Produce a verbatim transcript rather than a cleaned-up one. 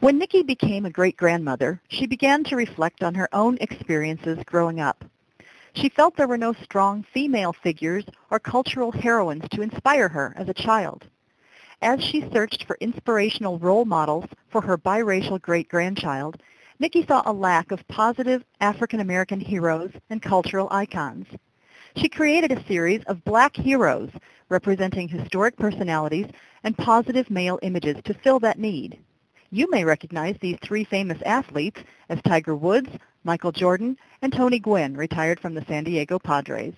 When Nikki became a great-grandmother, she began to reflect on her own experiences growing up. She felt there were no strong female figures or cultural heroines to inspire her as a child. As she searched for inspirational role models for her biracial great-grandchild, Nikki saw a lack of positive African-American heroes and cultural icons. She created a series of black heroes representing historic personalities and positive male images to fill that need. You may recognize these three famous athletes as Tiger Woods, Michael Jordan, and Tony Gwynn, retired from the San Diego Padres.